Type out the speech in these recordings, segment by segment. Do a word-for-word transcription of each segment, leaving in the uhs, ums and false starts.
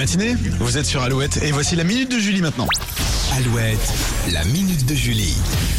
Matinée, vous êtes sur Alouette et voici la minute de Julie maintenant. Alouette, la minute de Julie.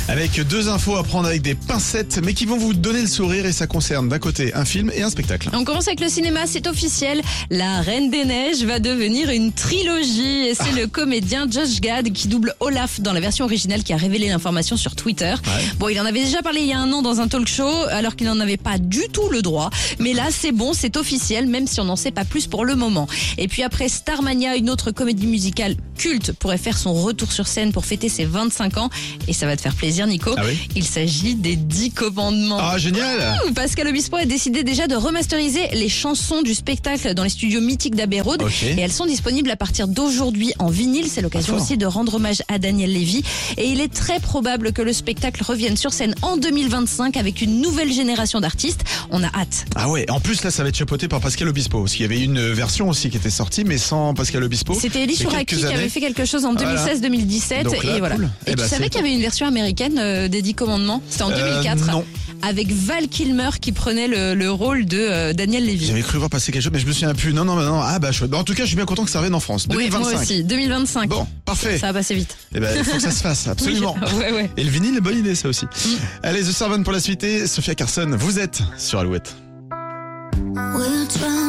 Avec deux infos à prendre avec des pincettes, mais qui vont vous donner le sourire, et ça concerne d'un côté un film et un spectacle. On commence avec le cinéma, c'est officiel. La Reine des Neiges va devenir une trilogie et c'est ah. le comédien Josh Gad qui double Olaf dans la version originale qui a révélé l'information sur Twitter. Ouais. Bon, il en avait déjà parlé il y a un an dans un talk show alors qu'il n'en avait pas du tout le droit. Mais là, c'est bon, c'est officiel, même si on n'en sait pas plus pour le moment. Et puis après Starmania, une autre comédie musicale culte pourrait faire son retour sur scène pour fêter ses vingt-cinq ans. Et ça va te faire plaisir, Niko. Ah oui, il s'agit des dix commandements. Ah, génial. Ouh, Pascal Obispo a décidé déjà de remasteriser les chansons du spectacle dans les studios mythiques d'Abbey Road. Okay. Et elles sont disponibles à partir d'aujourd'hui en vinyle. C'est l'occasion ah, aussi de rendre hommage à Daniel Lévi. Et il est très probable que le spectacle revienne sur scène en deux mille vingt-cinq avec une nouvelle génération d'artistes. On a hâte. Ah ouais, en plus là, ça va être chapeauté par Pascal Obispo. Parce qu'il y avait une version aussi qui était sortie, mais sans Pascal Obispo. C'était Élie Chouraqui qui avait fait quelque chose en deux mille seize deux mille dix-sept. Voilà. Et voilà. Cool. Et, et bah tu savais qu'il y avait une version américaine euh, des dix commandements. C'était en euh, deux mille quatre. Non. Avec Val Kilmer qui prenait le, le rôle de euh, Daniel Lévi. J'avais cru voir passer quelque chose, mais je me souviens plus. Non, non, non. Ah bah, je... en tout cas, je suis bien content que ça revienne en France. deux mille vingt-cinq. Oui, moi aussi. deux mille vingt-cinq. Bon, parfait. Ça va passer vite. Et ben, bah, il faut que ça se fasse, absolument. Oui, ouais, ouais. Et le vinyle, bonne idée, ça aussi. Mm. Allez, The Servant pour la suite. Et Sophia Carson, vous êtes sur Alouette. We'll